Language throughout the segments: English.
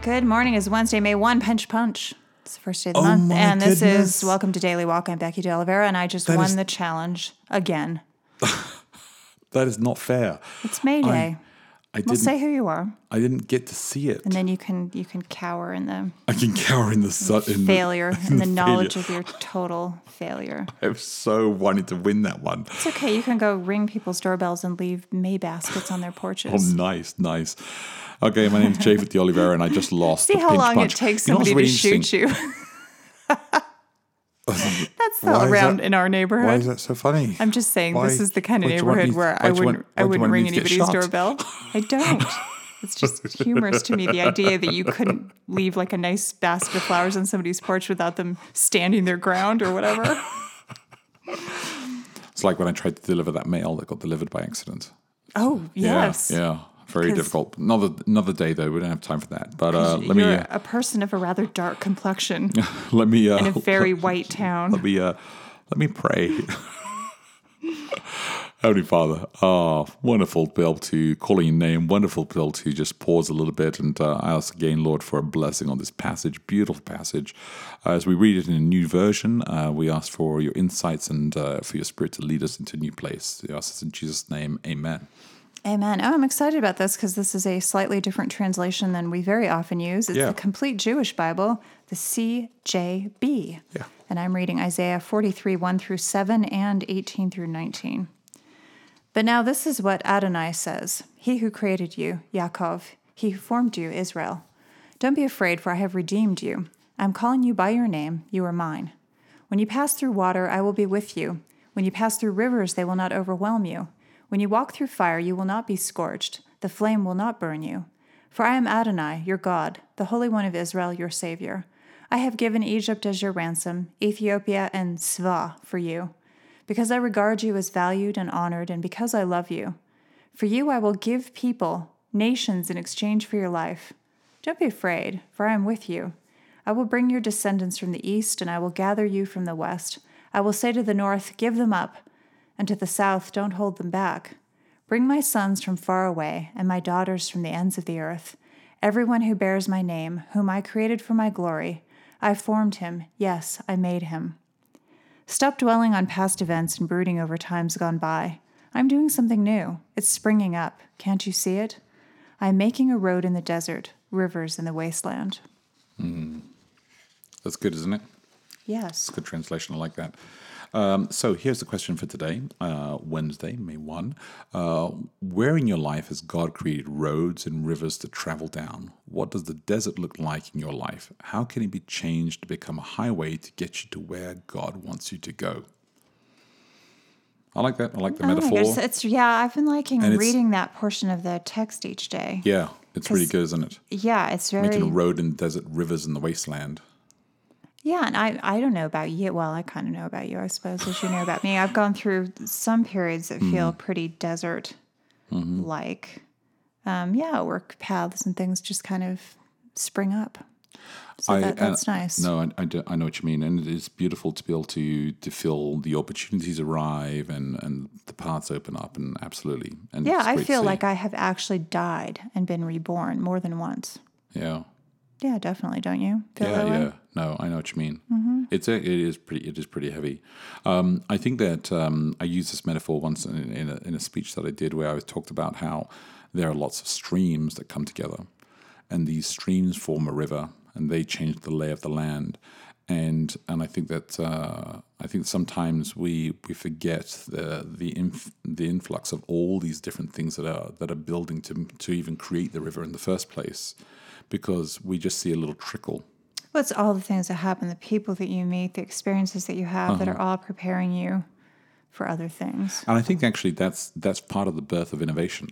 Good morning. It's Wednesday, May 1, Punch. It's the first day of the month. And this is Welcome to Daily Walk. I'm Becky De Oliveira, and I just won the challenge again. That is not fair. It's May Day. We'll say who you are. I didn't get to see it. And then you can cower in the... I can cower in the... failure, in the knowledge of your total failure. I have so wanted to win that one. It's okay. You can go ring people's doorbells and leave May baskets on their porches. Oh, nice. Okay, my name's Javet de Oliveira, and I just lost. See how long it takes somebody to shoot you. That's not around in our neighborhood. Why is that so funny? I'm just saying this is the kind of neighborhood where I wouldn't ring anybody's doorbell. I don't. It's just humorous to me, the idea that you couldn't leave like a nice basket of flowers on somebody's porch without them standing their ground or whatever. It's like when I tried to deliver that mail that got delivered by accident. Oh, yes. Yeah. Very difficult. Another day, though. We don't have time for that. But you're a person of a rather dark complexion. In a very white town. Let me pray. Heavenly Father, wonderful to be able to call on your name. Wonderful to be able to just pause a little bit and ask again, Lord, for a blessing on this passage. Beautiful passage. As we read it in a new version, we ask for your insights and for your Spirit to lead us into a new place. We ask this in Jesus' name. Amen. Amen. Oh, I'm excited about this because this is a slightly different translation than we very often use. It's the Complete Jewish Bible, the CJB. Yeah. And I'm reading Isaiah 43, 1-7 and 18-19. But now this is what Adonai says, he who created you, Yaakov, he who formed you, Israel. Don't be afraid, for I have redeemed you. I'm calling you by your name. You are mine. When you pass through water, I will be with you. When you pass through rivers, they will not overwhelm you. When you walk through fire, you will not be scorched. The flame will not burn you. For I am Adonai, your God, the Holy One of Israel, your Savior. I have given Egypt as your ransom, Ethiopia and Sva for you, because I regard you as valued and honored, and because I love you. For you I will give people, nations in exchange for your life. Don't be afraid, for I am with you. I will bring your descendants from the east, and I will gather you from the west. I will say to the north, give them up. And to the south, don't hold them back. Bring my sons from far away, and my daughters from the ends of the earth. Everyone who bears my name, whom I created for my glory, I formed him, yes, I made him. Stop dwelling on past events and brooding over times gone by. I'm doing something new. It's springing up. Can't you see it? I'm making a road in the desert, rivers in the wasteland. That's good, isn't it? Yes. It's a good translation. I like that. So here's the question for today, Wednesday, May 1. Where in your life has God created roads and rivers to travel down? What does the desert look like in your life? How can it be changed to become a highway to get you to where God wants you to go? I like that. I like the metaphor. I've been liking reading that portion of the text each day. Yeah, it's really good, isn't it? Yeah, it's very... Making a road in the desert, rivers in the wasteland. Yeah, and I don't know about you. Well, I kind of know about you, I suppose, as you know about me. I've gone through some periods that feel pretty desert-like. Mm-hmm. Work paths and things just kind of spring up. So that's nice. No, I know what you mean. And it is beautiful to be able to feel the opportunities arrive and the paths open up, and absolutely. And yeah, I feel like I have actually died and been reborn more than once. Yeah. Yeah, definitely. Don't you feel that way? Yeah. No, I know what you mean. Mm-hmm. It is pretty heavy. I think that I used this metaphor once in a speech that I did, where I talked about how there are lots of streams that come together, and these streams form a river, and they change the lay of the land. And I think that sometimes we forget the influx of all these different things that are building to even create the river in the first place, because we just see a little trickle. Well, it's all the things that happen, the people that you meet, the experiences that you have that are all preparing you for other things. And I think actually that's part of the birth of innovation.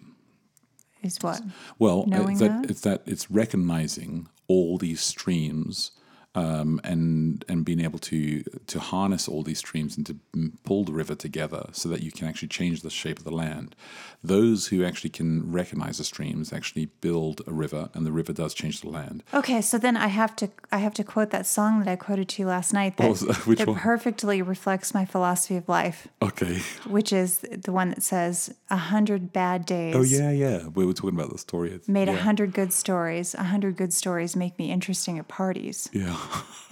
Is what? Well, it's recognizing all these streams and being able to harness all these streams and to pull the river together so that you can actually change the shape of the land. Those who actually can recognize the streams actually build a river, and the river does change the land. Okay, so then I have to quote that song that I quoted to you last night that perfectly reflects my philosophy of life. Okay. Which is the one that says 100 bad days. Oh, yeah. We were talking about the story. Made 100 good stories. 100 good stories make me interesting at parties. Yeah.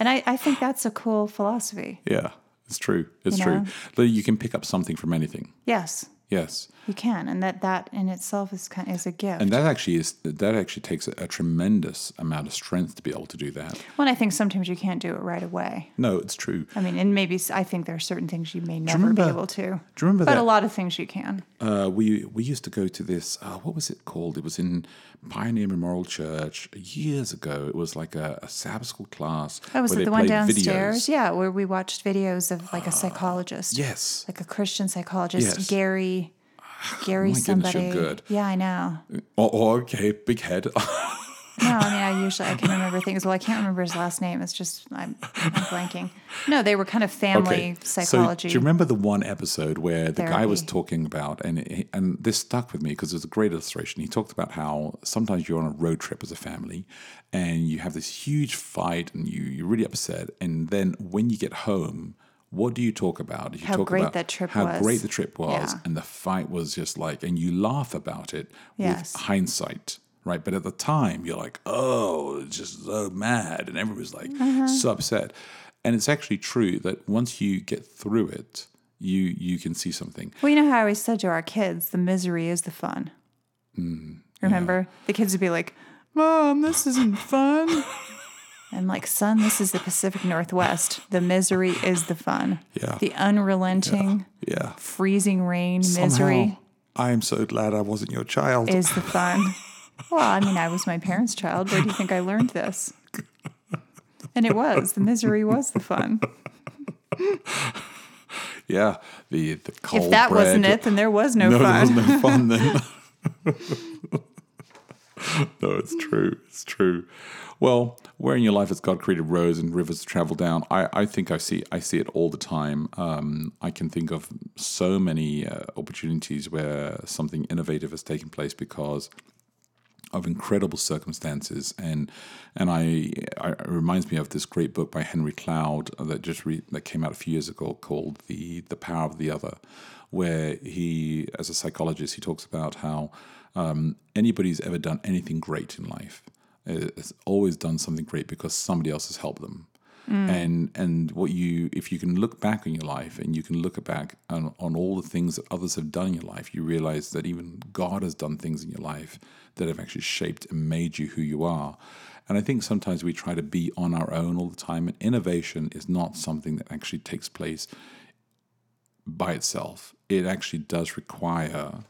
And I think that's a cool philosophy. Yeah, it's true. It's true. But you can pick up something from anything. Yes. You can, and that in itself is a gift. And that actually takes a tremendous amount of strength to be able to do that. Well, and I think sometimes you can't do it right away. No, it's true. I mean, and maybe I think there are certain things you may never be able to. Do you remember that? But a lot of things you can. We used to go to this. What was it called? It was in Pioneer Memorial Church years ago. It was like a Sabbath school class. Oh, was it the one downstairs? Videos. Yeah, where we watched videos of like a psychologist. Yes, like a Christian psychologist, yes. Gary, oh my somebody. Goodness, you're good. Yeah, I know. Oh, okay, big head. No, I mean, I can remember things. Well, I can't remember his last name. It's just, I'm blanking. No, they were kind of family psychology. So, do you remember the one episode where the guy was talking about, and this stuck with me because it was a great illustration. He talked about how sometimes you're on a road trip as a family and you have this huge fight and you're really upset. And then when you get home, what do you talk about? You talk about how great the trip was, yeah. And the fight was just like, and you laugh about it with hindsight, right? But at the time, you're like, oh, just so mad, and everybody's like so upset. And it's actually true that once you get through it, you can see something. Well, you know how I always said to our kids, the misery is the fun. Remember? Yeah. The kids would be like, Mom, this isn't fun. I'm like, son, this is the Pacific Northwest. The misery is the fun. Yeah. The unrelenting, freezing rain misery. I am so glad I wasn't your child. Is the fun. Well, I mean, I was my parents' child. Where do you think I learned this? And it was. The misery was the fun. Yeah. The cold bread. If that wasn't it, then there was no fun. There was no fun then. No, it's true. It's true. Well, where in your life has God created roads and rivers to travel down? I think I see it all the time. I can think of so many opportunities where something innovative has taken place because of incredible circumstances, and it reminds me of this great book by Henry Cloud that that came out a few years ago called The Power of the Other, where he, as a psychologist, he talks about how anybody's ever done anything great in life has always done something great because somebody else has helped them. And if you can look back on your life and you can look back on all the things that others have done in your life, you realize that even God has done things in your life that have actually shaped and made you who you are. And I think sometimes we try to be on our own all the time, and innovation is not something that actually takes place by itself. It actually does require,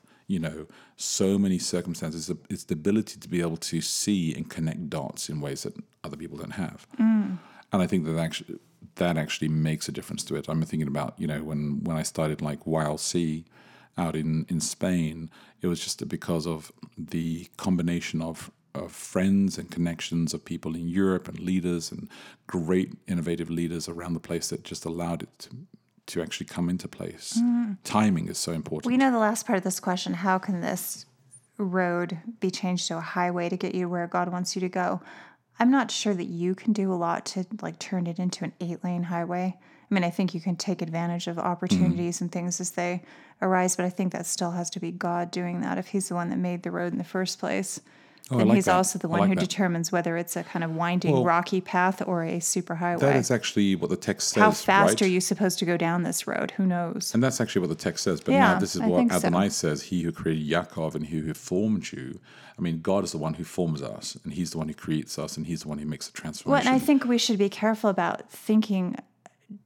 so many circumstances. It's the ability to be able to see and connect dots in ways that other people don't have. And I think that actually makes a difference to it. I'm thinking about, when I started like YLC out in Spain, it was just because of the combination of friends and connections of people in Europe and leaders and great innovative leaders around the place that just allowed it to actually come into place. Timing is so important. We know the last part of this question, how can this road be changed to a highway to get you where God wants you to go? I'm not sure that you can do a lot to turn it into an 8-lane highway. I mean, I think you can take advantage of opportunities and things as they arise, but I think that still has to be God doing that. If he's the one that made the road in the first place, then he's also the one who determines whether it's a kind of winding, rocky path or a superhighway. That is actually what the text says. How fast are you supposed to go down this road? Who knows? And that's actually what the text says. But now this is what Adonai says, he who created Yaakov and he who formed you. I mean, God is the one who forms us, and he's the one who creates us, and he's the one who makes the transformation. Well, and I think we should be careful about thinking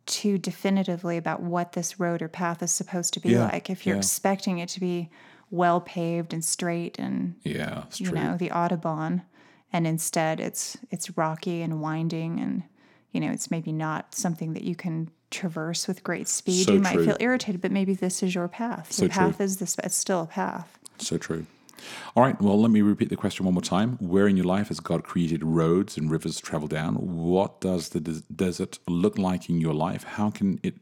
too definitively about what this road or path is supposed to be like. If you're expecting it to be well paved and straight and the Autobahn, and instead it's rocky and winding, and it's maybe not something that you can traverse with great speed. So you might feel irritated, but maybe this is your path. Your path is this. It's still a path. So true. All right, well, let me repeat the question one more time. Where in your life has God created roads and rivers to travel down? What does the desert look like in your life? How can it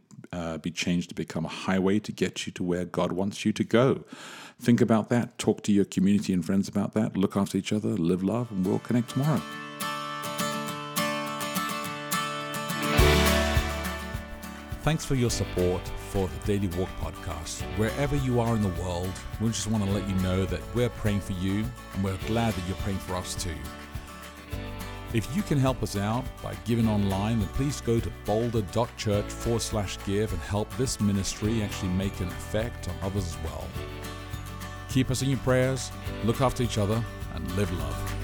be changed to become a highway to get you to where God wants you to go? Think about that. Talk to your community and friends about that. Look after each other, live love, and we'll connect tomorrow. Thanks for your support for the Daily Walk podcast. Wherever you are in the world, we just want to let you know that we're praying for you, and we're glad that you're praying for us too. If you can help us out by giving online, then please go to boulder.church/give and help this ministry actually make an effect on others as well. Keep us in your prayers, look after each other, and live love.